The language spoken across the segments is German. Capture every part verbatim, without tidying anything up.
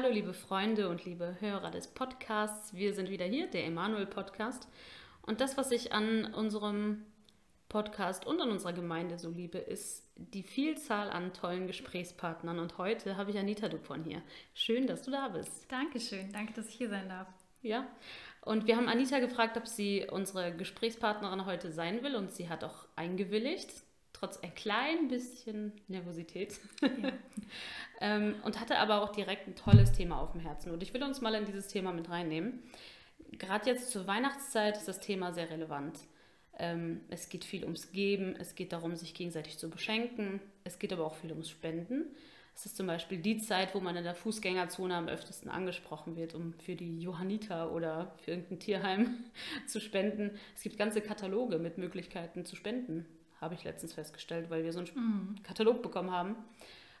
Hallo liebe Freunde und liebe Hörer des Podcasts, wir sind wieder hier, der Emanuel-Podcast. Und das, was ich an unserem Podcast und an unserer Gemeinde so liebe, ist die Vielzahl an tollen Gesprächspartnern. Und heute habe ich Anita Dupont hier. Schön, dass du da bist. Dankeschön, danke, dass ich hier sein darf. Ja, und wir haben Anita gefragt, ob sie unsere Gesprächspartnerin heute sein will, und sie hat auch eingewilligt, trotz ein klein bisschen Nervosität. Ja. ähm, und hatte aber auch direkt ein tolles Thema auf dem Herzen. Und ich will uns mal in dieses Thema mit reinnehmen. Gerade jetzt zur Weihnachtszeit ist das Thema sehr relevant. Ähm, es geht viel ums Geben, es geht darum, sich gegenseitig zu beschenken, es geht aber auch viel ums Spenden. Es ist zum Beispiel die Zeit, wo man in der Fußgängerzone am öftesten angesprochen wird, um für die Johanniter oder für irgendein Tierheim zu spenden. Es gibt ganze Kataloge mit Möglichkeiten zu spenden, habe ich letztens festgestellt, weil wir so einen mhm. Katalog bekommen haben.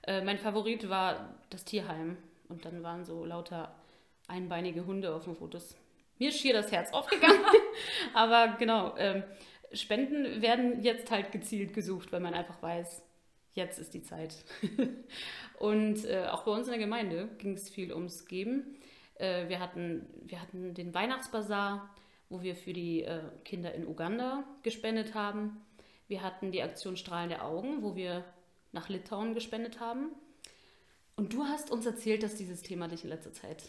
Äh, mein Favorit war das Tierheim und dann waren so lauter einbeinige Hunde auf den Fotos. Mir ist schier das Herz aufgegangen, aber genau, ähm, Spenden werden jetzt halt gezielt gesucht, weil man einfach weiß, jetzt ist die Zeit. Und äh, auch bei uns in der Gemeinde ging es viel ums Geben. Äh, wir hatten, wir hatten den Weihnachtsbazar, wo wir für die äh, Kinder in Uganda gespendet haben. Wir hatten die Aktion Strahlende Augen, wo wir nach Litauen gespendet haben. Und du hast uns erzählt, dass dieses Thema dich in letzter Zeit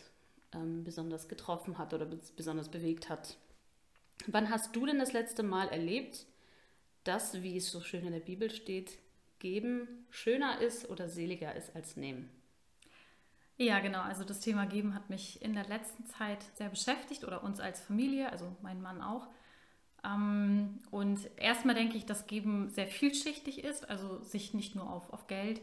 ähm, besonders getroffen hat oder besonders bewegt hat. Wann hast du denn das letzte Mal erlebt, dass, wie es so schön in der Bibel steht, Geben schöner ist oder seliger ist als Nehmen? Ja, genau. Also das Thema Geben hat mich in der letzten Zeit sehr beschäftigt oder uns als Familie, also mein Mann auch. Und erstmal denke ich, dass Geben sehr vielschichtig ist, also sich nicht nur auf, auf Geld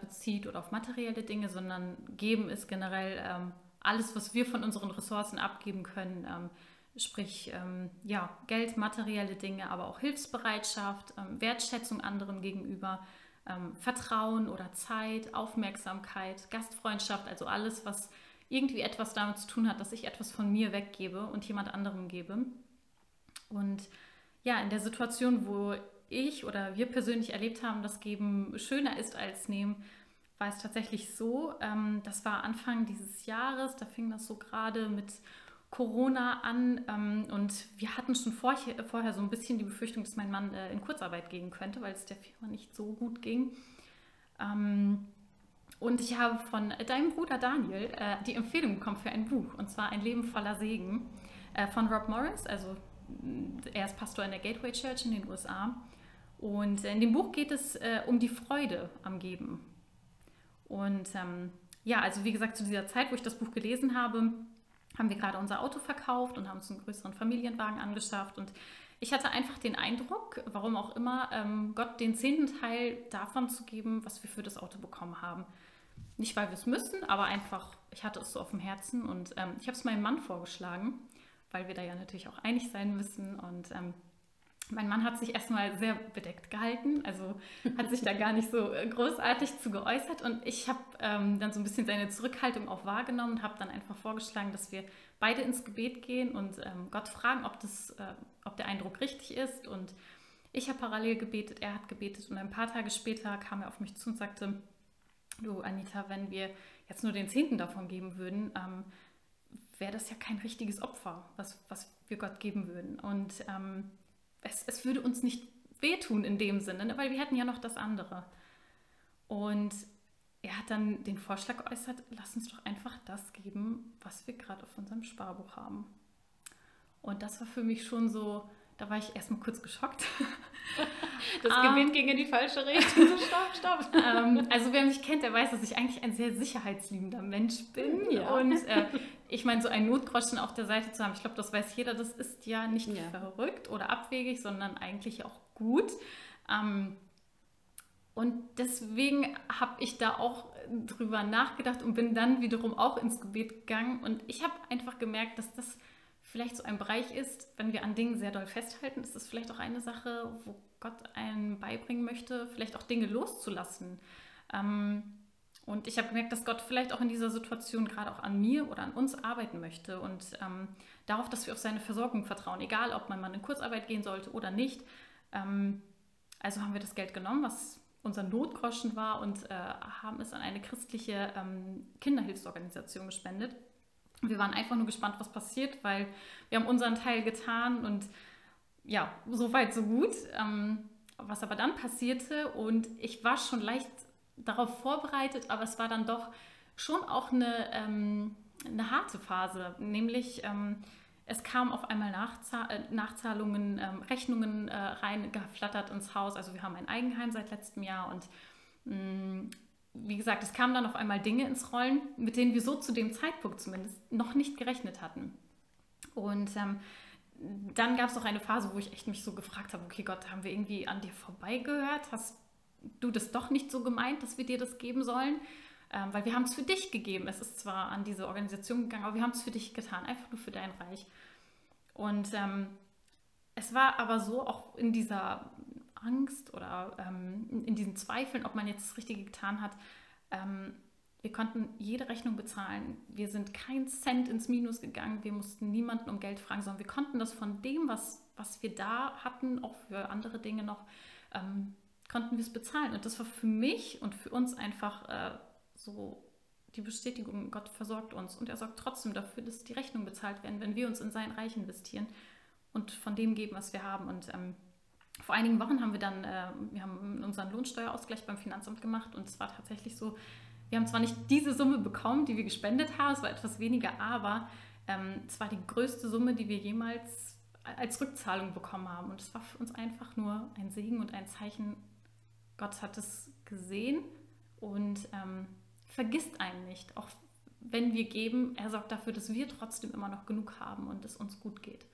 bezieht oder auf materielle Dinge, sondern Geben ist generell alles, was wir von unseren Ressourcen abgeben können, sprich ähm, ja, Geld, materielle Dinge, aber auch Hilfsbereitschaft, ähm, Wertschätzung anderen gegenüber, ähm, Vertrauen oder Zeit, Aufmerksamkeit, Gastfreundschaft, also alles, was irgendwie etwas damit zu tun hat, dass ich etwas von mir weggebe und jemand anderem gebe. Und ja, in der Situation, wo ich oder wir persönlich erlebt haben, dass Geben schöner ist als Nehmen, war es tatsächlich so, ähm, das war Anfang dieses Jahres, da fing das so gerade mit Corona an ähm, und wir hatten schon vor, vorher so ein bisschen die Befürchtung, dass mein Mann äh, in Kurzarbeit gehen könnte, weil es der Firma nicht so gut ging. Ähm, und ich habe von deinem Bruder Daniel äh, die Empfehlung bekommen für ein Buch, und zwar Ein Leben voller Segen äh, von Rob Morris. Also er ist Pastor in der Gateway Church in den U S A. Und in dem Buch geht es äh, um die Freude am Geben. Und ähm, ja, also wie gesagt, zu dieser Zeit, wo ich das Buch gelesen habe, haben wir gerade unser Auto verkauft und haben uns einen größeren Familienwagen angeschafft. Und ich hatte einfach den Eindruck, warum auch immer, Gott den zehnten Teil davon zu geben, was wir für das Auto bekommen haben. Nicht, weil wir es müssen, aber einfach, ich hatte es so auf dem Herzen. Und ähm, ich habe es meinem Mann vorgeschlagen, weil wir da ja natürlich auch einig sein müssen. Und ähm, mein Mann hat sich erstmal sehr bedeckt gehalten, also hat sich da gar nicht so großartig zu geäußert. Und ich habe ähm, dann so ein bisschen seine Zurückhaltung auch wahrgenommen und habe dann einfach vorgeschlagen, dass wir beide ins Gebet gehen und ähm, Gott fragen, ob, das, äh, ob der Eindruck richtig ist. Und ich habe parallel gebetet, er hat gebetet. Und ein paar Tage später kam er auf mich zu und sagte, du Anita, wenn wir jetzt nur den Zehnten davon geben würden, ähm, wäre das ja kein richtiges Opfer, was, was wir Gott geben würden. Und ähm, Es, es würde uns nicht wehtun in dem Sinne, weil wir hätten ja noch das andere. Und er hat dann den Vorschlag geäußert, lass uns doch einfach das geben, was wir gerade auf unserem Sparbuch haben. Und das war für mich schon so, da war ich erstmal kurz geschockt. Das Gebet um, ging in die falsche Richtung. Stopp, stopp. Um, also wer mich kennt, der weiß, dass ich eigentlich ein sehr sicherheitsliebender Mensch bin. Ja. Und äh, ich meine, so einen Notgroschen auf der Seite zu haben, ich glaube, das weiß jeder, das ist ja nicht ja. verrückt oder abwegig, sondern eigentlich auch gut. Um, und deswegen habe ich da auch drüber nachgedacht und bin dann wiederum auch ins Gebet gegangen. Und ich habe einfach gemerkt, dass das vielleicht so ein Bereich ist, wenn wir an Dingen sehr doll festhalten, ist es vielleicht auch eine Sache, wo Gott einem beibringen möchte, vielleicht auch Dinge loszulassen. Und ich habe gemerkt, dass Gott vielleicht auch in dieser Situation gerade auch an mir oder an uns arbeiten möchte und darauf, dass wir auf seine Versorgung vertrauen, egal ob mein Mann in Kurzarbeit gehen sollte oder nicht. Also haben wir das Geld genommen, was unser Notgroschen war, und äh, haben es an eine christliche ähm, Kinderhilfsorganisation gespendet. Wir waren einfach nur gespannt, was passiert, weil wir haben unseren Teil getan und ja, so weit, so gut. Ähm, was aber dann passierte, und ich war schon leicht darauf vorbereitet, aber es war dann doch schon auch eine, ähm, eine harte Phase, nämlich ähm, es kamen auf einmal Nachza- äh, Nachzahlungen, ähm, Rechnungen äh, reingeflattert ins Haus. Also wir haben ein Eigenheim seit letztem Jahr, und mh, wie gesagt, es kamen dann auf einmal Dinge ins Rollen, mit denen wir so zu dem Zeitpunkt zumindest noch nicht gerechnet hatten. Und ähm, dann gab es auch eine Phase, wo ich echt mich so gefragt habe, okay Gott, haben wir irgendwie an dir vorbeigehört? Hast du das doch nicht so gemeint, dass wir dir das geben sollen? Ähm, weil wir haben es für dich gegeben. Es ist zwar an diese Organisation gegangen, aber wir haben es für dich getan, einfach nur für dein Reich. Und ähm, es war aber so, auch in dieser Angst oder ähm, in diesen Zweifeln, ob man jetzt das Richtige getan hat, ähm, wir konnten jede Rechnung bezahlen. Wir sind keinen Cent ins Minus gegangen. Wir mussten niemanden um Geld fragen, sondern wir konnten das von dem, was, was wir da hatten, auch für andere Dinge noch, ähm, konnten wir es bezahlen. Und das war für mich und für uns einfach äh, so die Bestätigung, Gott versorgt uns. Und er sorgt trotzdem dafür, dass die Rechnungen bezahlt werden, wenn wir uns in sein Reich investieren und von dem geben, was wir haben. Und ähm, vor einigen Wochen haben wir dann äh, wir haben unseren Lohnsteuerausgleich beim Finanzamt gemacht, und es war tatsächlich so, wir haben zwar nicht diese Summe bekommen, die wir gespendet haben, es war etwas weniger, aber ähm, es war die größte Summe, die wir jemals als Rückzahlung bekommen haben. Und es war für uns einfach nur ein Segen und ein Zeichen, Gott hat es gesehen und ähm, vergisst einen nicht. Auch wenn wir geben, er sorgt dafür, dass wir trotzdem immer noch genug haben und es uns gut geht.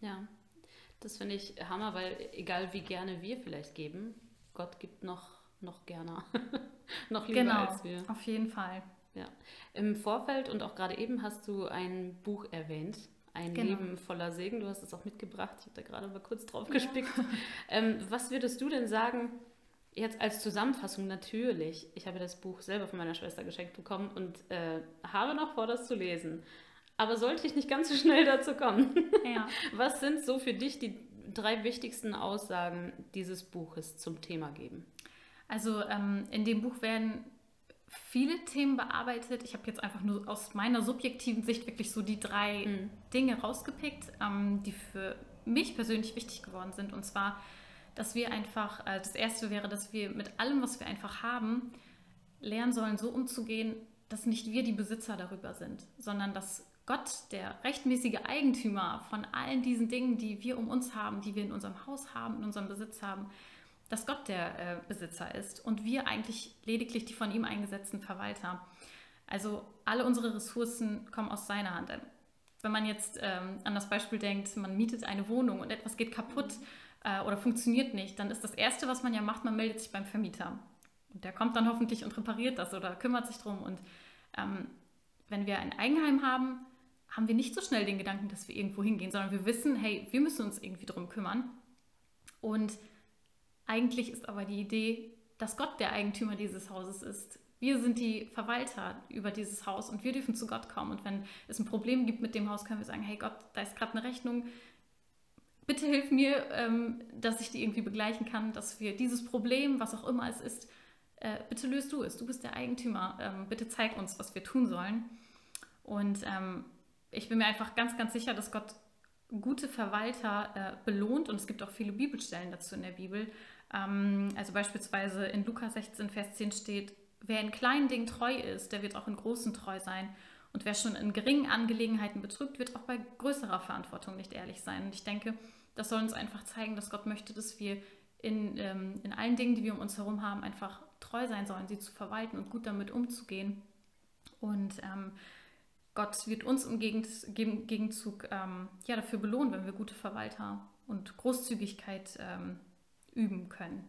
Ja, das finde ich Hammer, weil egal wie gerne wir vielleicht geben, Gott gibt noch noch gerne, noch lieber genau, als wir. Genau, auf jeden Fall. Ja. Im Vorfeld und auch gerade eben hast du ein Buch erwähnt, Ein genau. Leben voller Segen. Du hast es auch mitgebracht, ich habe da gerade mal kurz drauf gespickt. Ja. Ähm, was würdest du denn sagen, jetzt als Zusammenfassung natürlich, ich habe das Buch selber von meiner Schwester geschenkt bekommen und äh, habe noch vor, das zu lesen, aber sollte ich nicht ganz so schnell dazu kommen. Ja. Was sind so für dich die drei wichtigsten Aussagen dieses Buches zum Thema Geben? Also ähm, in dem Buch werden viele Themen bearbeitet. Ich habe jetzt einfach nur aus meiner subjektiven Sicht wirklich so die drei mhm. Dinge rausgepickt, ähm, die für mich persönlich wichtig geworden sind. Und zwar, dass wir einfach, äh, das Erste wäre, dass wir mit allem, was wir einfach haben, lernen sollen, so umzugehen, dass nicht wir die Besitzer darüber sind, sondern dass Gott, der rechtmäßige Eigentümer von allen diesen Dingen, die wir um uns haben, die wir in unserem Haus haben, in unserem Besitz haben, dass Gott der äh, Besitzer ist und wir eigentlich lediglich die von ihm eingesetzten Verwalter. Also alle unsere Ressourcen kommen aus seiner Hand. Wenn man jetzt ähm, an das Beispiel denkt, man mietet eine Wohnung und etwas geht kaputt äh, oder funktioniert nicht, dann ist das Erste, was man ja macht, man meldet sich beim Vermieter. Und der kommt dann hoffentlich und repariert das oder kümmert sich drum. Und ähm, wenn wir ein Eigenheim haben, haben wir nicht so schnell den Gedanken, dass wir irgendwo hingehen, sondern wir wissen, hey, wir müssen uns irgendwie drum kümmern. Und eigentlich ist aber die Idee, dass Gott der Eigentümer dieses Hauses ist. Wir sind die Verwalter über dieses Haus und wir dürfen zu Gott kommen. Und wenn es ein Problem gibt mit dem Haus, können wir sagen, hey Gott, da ist gerade eine Rechnung. Bitte hilf mir, dass ich die irgendwie begleichen kann, dass wir dieses Problem, was auch immer es ist, bitte löst du es. Du bist der Eigentümer. Bitte zeig uns, was wir tun sollen. Und ich bin mir einfach ganz, ganz sicher, dass Gott gute Verwalter äh, belohnt, und es gibt auch viele Bibelstellen dazu in der Bibel. Ähm, also beispielsweise in Lukas sechzehn, Vers zehn steht, wer in kleinen Dingen treu ist, der wird auch in großen treu sein, und wer schon in geringen Angelegenheiten betrügt, wird auch bei größerer Verantwortung nicht ehrlich sein. Und ich denke, das soll uns einfach zeigen, dass Gott möchte, dass wir in, ähm, in allen Dingen, die wir um uns herum haben, einfach treu sein sollen, sie zu verwalten und gut damit umzugehen. Und ähm, Gott wird uns im Gegenzug ähm, ja, dafür belohnen, wenn wir gute Verwalter und Großzügigkeit ähm, üben können.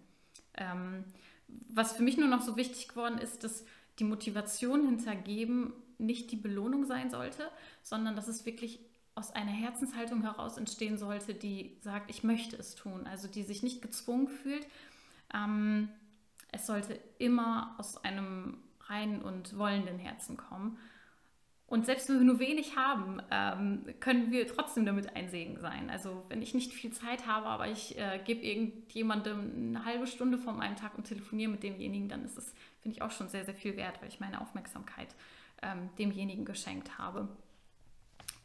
Ähm, was für mich nur noch so wichtig geworden ist, dass die Motivation hinter Geben nicht die Belohnung sein sollte, sondern dass es wirklich aus einer Herzenshaltung heraus entstehen sollte, die sagt, ich möchte es tun, also die sich nicht gezwungen fühlt. Ähm, es sollte immer aus einem reinen und wollenden Herzen kommen. Und selbst wenn wir nur wenig haben, ähm, können wir trotzdem damit ein Segen sein. Also wenn ich nicht viel Zeit habe, aber ich äh, gebe irgendjemandem eine halbe Stunde von meinem Tag und telefoniere mit demjenigen, dann ist es, finde ich, auch schon sehr, sehr viel wert, weil ich meine Aufmerksamkeit ähm, demjenigen geschenkt habe.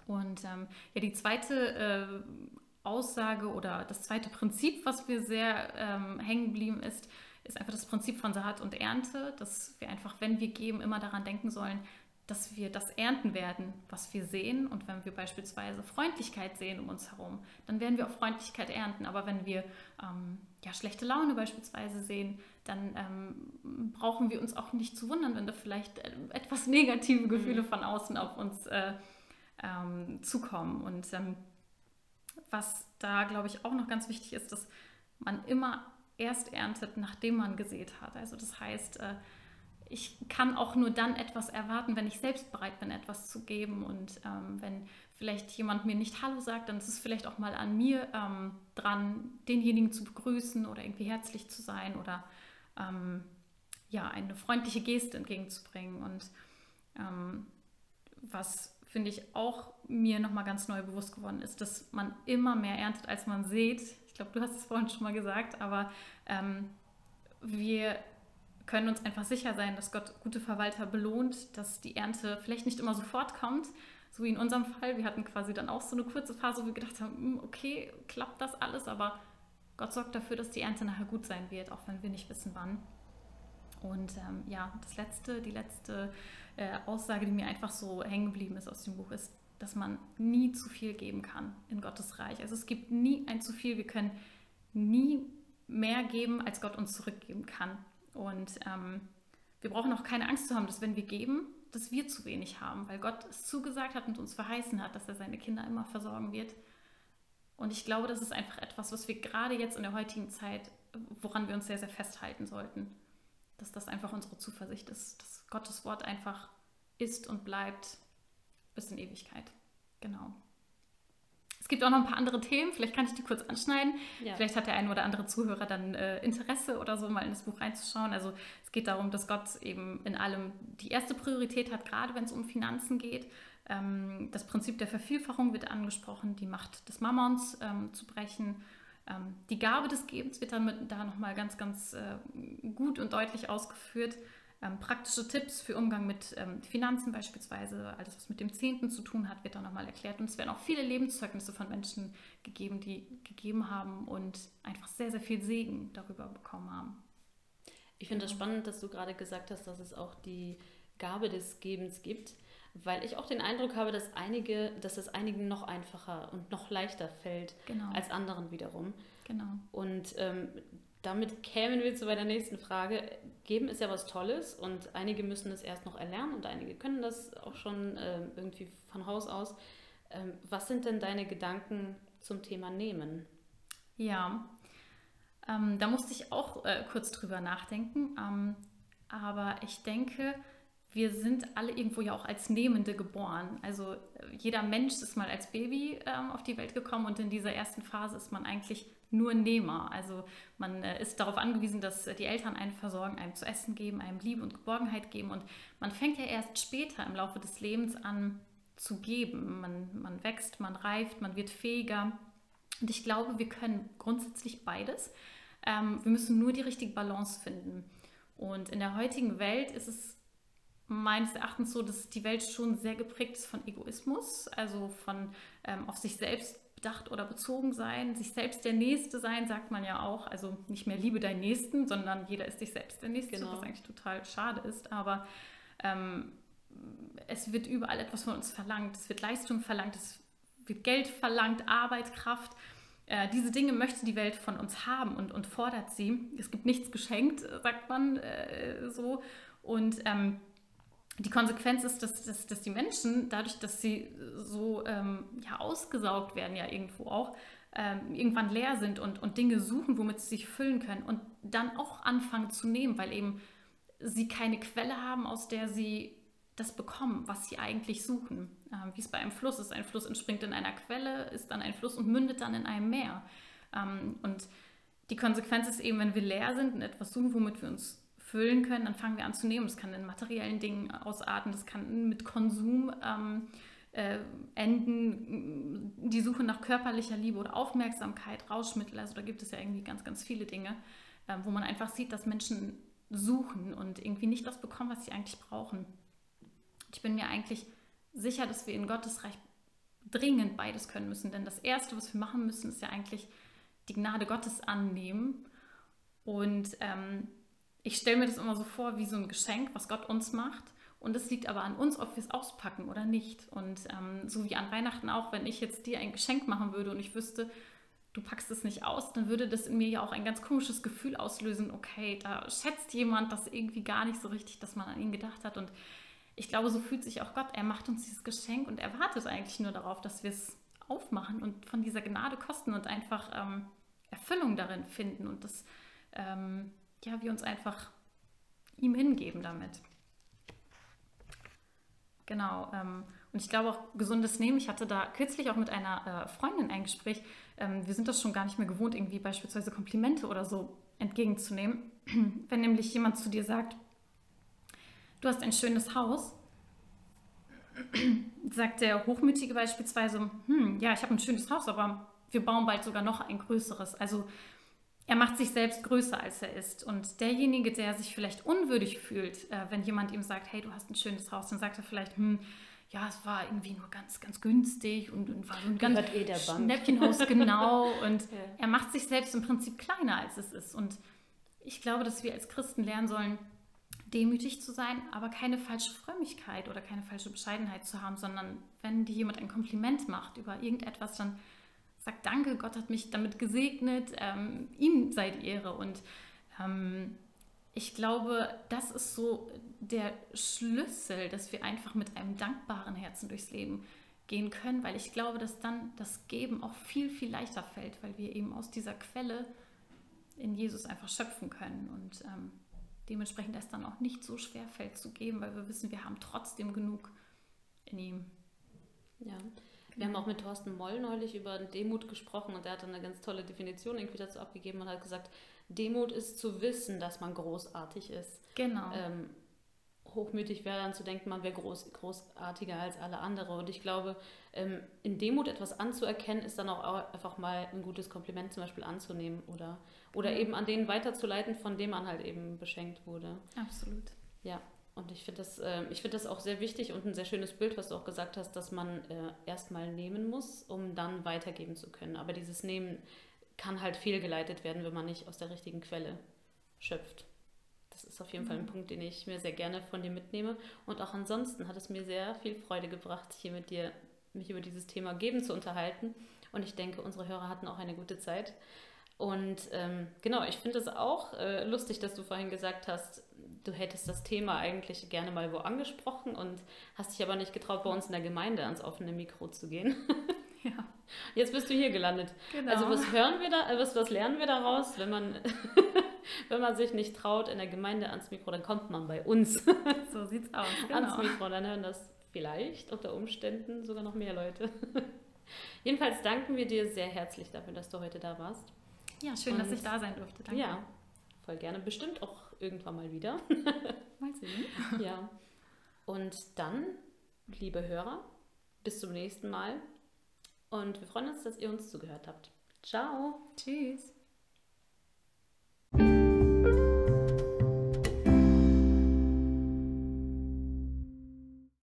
Und ähm, ja, die zweite äh, Aussage oder das zweite Prinzip, was mir sehr ähm, hängen geblieben ist, ist einfach das Prinzip von Saat und Ernte, dass wir einfach, wenn wir geben, immer daran denken sollen, dass wir das ernten werden, was wir sehen. Und wenn wir beispielsweise Freundlichkeit sehen um uns herum, dann werden wir auch Freundlichkeit ernten. Aber wenn wir ähm, ja, schlechte Laune beispielsweise sehen, dann ähm, brauchen wir uns auch nicht zu wundern, wenn da vielleicht etwas negative Gefühle von außen auf uns äh, ähm, zukommen. Und ähm, was da, glaube ich, auch noch ganz wichtig ist, dass man immer erst erntet, nachdem man gesät hat. Also das heißt, äh, ich kann auch nur dann etwas erwarten, wenn ich selbst bereit bin, etwas zu geben. Und ähm, wenn vielleicht jemand mir nicht Hallo sagt, dann ist es vielleicht auch mal an mir ähm, dran, denjenigen zu begrüßen oder irgendwie herzlich zu sein oder ähm, ja, eine freundliche Geste entgegenzubringen. Und ähm, was, finde ich, auch mir nochmal ganz neu bewusst geworden ist, dass man immer mehr erntet, als man sät. Ich glaube, du hast es vorhin schon mal gesagt, aber ähm, wir können uns einfach sicher sein, dass Gott gute Verwalter belohnt, dass die Ernte vielleicht nicht immer sofort kommt, so wie in unserem Fall. Wir hatten quasi dann auch so eine kurze Phase, wo wir gedacht haben, okay, klappt das alles, aber Gott sorgt dafür, dass die Ernte nachher gut sein wird, auch wenn wir nicht wissen, wann. Und ähm, ja, das letzte, die letzte äh, Aussage, die mir einfach so hängen geblieben ist aus dem Buch, ist, dass man nie zu viel geben kann in Gottes Reich. Also es gibt nie ein zu viel, wir können nie mehr geben, als Gott uns zurückgeben kann. Und ähm, wir brauchen auch keine Angst zu haben, dass wenn wir geben, dass wir zu wenig haben, weil Gott es zugesagt hat und uns verheißen hat, dass er seine Kinder immer versorgen wird. Und ich glaube, das ist einfach etwas, was wir gerade jetzt in der heutigen Zeit, woran wir uns sehr, sehr festhalten sollten. Dass das einfach unsere Zuversicht ist, dass Gottes Wort einfach ist und bleibt bis in Ewigkeit. Genau. Es gibt auch noch ein paar andere Themen, vielleicht kann ich die kurz anschneiden. Ja. Vielleicht hat der eine oder andere Zuhörer dann äh, Interesse oder so, mal in das Buch reinzuschauen. Also es geht darum, dass Gott eben in allem die erste Priorität hat, gerade wenn es um Finanzen geht. Ähm, das Prinzip der Vervielfachung wird angesprochen, die Macht des Mammons ähm, zu brechen. Ähm, die Gabe des Gebens wird dann mit, da nochmal ganz, ganz äh, gut und deutlich ausgeführt. Ähm, praktische Tipps für Umgang mit ähm, Finanzen beispielsweise, alles was mit dem Zehnten zu tun hat, wird da nochmal erklärt. Und es werden auch viele Lebenszeugnisse von Menschen gegeben, die gegeben haben und einfach sehr, sehr viel Segen darüber bekommen haben. Ich finde das spannend, dass du gerade gesagt hast, dass es auch die Gabe des Gebens gibt, weil ich auch den Eindruck habe, dass einige, dass es einigen noch einfacher und noch leichter fällt, genau, als anderen wiederum. Genau. Und ähm, damit kämen wir zu bei der nächsten Frage. Geben ist ja was Tolles und einige müssen es erst noch erlernen und einige können das auch schon äh, irgendwie von Haus aus. Ähm, was sind denn deine Gedanken zum Thema Nehmen? Ja, ähm, da musste ich auch äh, kurz drüber nachdenken. Ähm, aber ich denke, wir sind alle irgendwo ja auch als Nehmende geboren. Also jeder Mensch ist mal als Baby ähm, auf die Welt gekommen und in dieser ersten Phase ist man eigentlich nur Nehmer. Also man äh, ist darauf angewiesen, dass äh, die Eltern einen versorgen, einem zu essen geben, einem Liebe und Geborgenheit geben. Und man fängt ja erst später im Laufe des Lebens an zu geben. Man, man wächst, man reift, man wird fähiger. Und ich glaube, wir können grundsätzlich beides. Ähm, wir müssen nur die richtige Balance finden. Und in der heutigen Welt ist es meines Erachtens so, dass die Welt schon sehr geprägt ist von Egoismus, also von ähm, auf sich selbst bedacht oder bezogen sein, sich selbst der Nächste sein, sagt man ja auch, also nicht mehr liebe deinen Nächsten, sondern jeder ist sich selbst der Nächste, genau, was eigentlich total schade ist, aber ähm, es wird überall etwas von uns verlangt, es wird Leistung verlangt, es wird Geld verlangt, Arbeit, Kraft, äh, diese Dinge möchte die Welt von uns haben und, und fordert sie, es gibt nichts geschenkt, sagt man äh, so, und ähm, die Konsequenz ist, dass, dass, dass die Menschen, dadurch, dass sie so ähm, ja, ausgesaugt werden ja irgendwo auch, ähm, irgendwann leer sind und, und Dinge suchen, womit sie sich füllen können und dann auch anfangen zu nehmen, weil eben sie keine Quelle haben, aus der sie das bekommen, was sie eigentlich suchen. Ähm, wie es bei einem Fluss ist. Ein Fluss entspringt in einer Quelle, ist dann ein Fluss und mündet dann in einem Meer. Ähm, und die Konsequenz ist eben, wenn wir leer sind und etwas suchen, womit wir uns füllen können, dann fangen wir an zu nehmen. Das kann in materiellen Dingen ausarten, das kann mit Konsum ähm, äh, enden, die Suche nach körperlicher Liebe oder Aufmerksamkeit, Rauschmittel, also da gibt es ja irgendwie ganz, ganz viele Dinge, äh, wo man einfach sieht, dass Menschen suchen und irgendwie nicht das bekommen, was sie eigentlich brauchen. Ich bin mir eigentlich sicher, dass wir in Gottes Reich dringend beides können müssen, denn das Erste, was wir machen müssen, ist ja eigentlich die Gnade Gottes annehmen. Und ähm, ich stelle mir das immer so vor wie so ein Geschenk, was Gott uns macht. Und es liegt aber an uns, ob wir es auspacken oder nicht. Und ähm, so wie an Weihnachten auch, wenn ich jetzt dir ein Geschenk machen würde und ich wüsste, du packst es nicht aus, dann würde das in mir ja auch ein ganz komisches Gefühl auslösen. Okay, da schätzt jemand das irgendwie gar nicht so richtig, dass man an ihn gedacht hat. Und ich glaube, so fühlt sich auch Gott. Er macht uns dieses Geschenk und er wartet eigentlich nur darauf, dass wir es aufmachen und von dieser Gnade kosten und einfach ähm, Erfüllung darin finden und dass ähm, ja, wir uns einfach ihm hingeben damit. Genau. Ähm, und ich glaube auch gesundes Nehmen. Ich hatte da kürzlich auch mit einer äh, Freundin ein Gespräch. Ähm, wir sind das schon gar nicht mehr gewohnt, irgendwie beispielsweise Komplimente oder so entgegenzunehmen. Wenn nämlich jemand zu dir sagt, du hast ein schönes Haus, sagt der Hochmütige beispielsweise, hm, ja, ich habe ein schönes Haus, aber wir bauen bald sogar noch ein größeres. Also er macht sich selbst größer, als er ist. Und derjenige, der sich vielleicht unwürdig fühlt, äh, wenn jemand ihm sagt, hey, du hast ein schönes Haus, dann sagt er vielleicht, hm, ja, es war irgendwie nur ganz, ganz günstig und, und war so ein ganz eh Schnäppchenhaus, genau. Und ja. Er macht sich selbst im Prinzip kleiner, als es ist. Und ich glaube, dass wir als Christen lernen sollen, demütig zu sein, aber keine falsche Frömmigkeit oder keine falsche Bescheidenheit zu haben, sondern wenn dir jemand ein Kompliment macht über irgendetwas, dann sag Danke, Gott hat mich damit gesegnet, ähm, ihm sei die Ehre. Und ähm, ich glaube, das ist so der Schlüssel, dass wir einfach mit einem dankbaren Herzen durchs Leben gehen können, weil ich glaube, dass dann das Geben auch viel, viel leichter fällt, weil wir eben aus dieser Quelle in Jesus einfach schöpfen können und ähm, dementsprechend ist es dann auch nicht so schwer fällt zu geben, weil wir wissen, wir haben trotzdem genug in ihm. Ja, wir haben auch mit Thorsten Moll neulich über Demut gesprochen und er hat eine ganz tolle Definition irgendwie dazu abgegeben und hat gesagt, Demut ist zu wissen, dass man großartig ist. Genau. Ähm, hochmütig wäre dann zu denken, man wäre groß, großartiger als alle andere. Und ich glaube, ähm, in Demut etwas anzuerkennen, ist dann auch einfach mal ein gutes Kompliment zum Beispiel anzunehmen oder, oder eben an denen weiterzuleiten, von dem man halt eben beschenkt wurde. Absolut. Ja, und ich finde das, äh, ich find das auch sehr wichtig und ein sehr schönes Bild, was du auch gesagt hast, dass man äh, erstmal nehmen muss, um dann weitergeben zu können. Aber dieses Nehmen kann halt fehlgeleitet werden, wenn man nicht aus der richtigen Quelle schöpft. Das ist auf jeden Fall ein Punkt, den ich mir sehr gerne von dir mitnehme. Und auch ansonsten hat es mir sehr viel Freude gebracht, hier mit dir, mich über dieses Thema Geben zu unterhalten. Und ich denke, unsere Hörer hatten auch eine gute Zeit. Und ähm, genau, ich finde es auch äh, lustig, dass du vorhin gesagt hast, du hättest das Thema eigentlich gerne mal wo angesprochen und hast dich aber nicht getraut, bei uns in der Gemeinde ans offene Mikro zu gehen. Ja. Jetzt bist du hier gelandet. Genau. Also was hören wir da, was, was lernen wir daraus, wenn man, wenn man sich nicht traut in der Gemeinde ans Mikro, dann kommt man bei uns. So sieht's aus. Genau. Ans Mikro, dann hören das vielleicht unter Umständen sogar noch mehr Leute. Jedenfalls danken wir dir sehr herzlich dafür, dass du heute da warst. Ja, schön, Und, dass ich da sein durfte. Danke. Ja, voll gerne. Bestimmt auch irgendwann mal wieder. Mal sehen. Ja. Und dann, liebe Hörer, bis zum nächsten Mal. Und wir freuen uns, dass ihr uns zugehört habt. Ciao. Tschüss.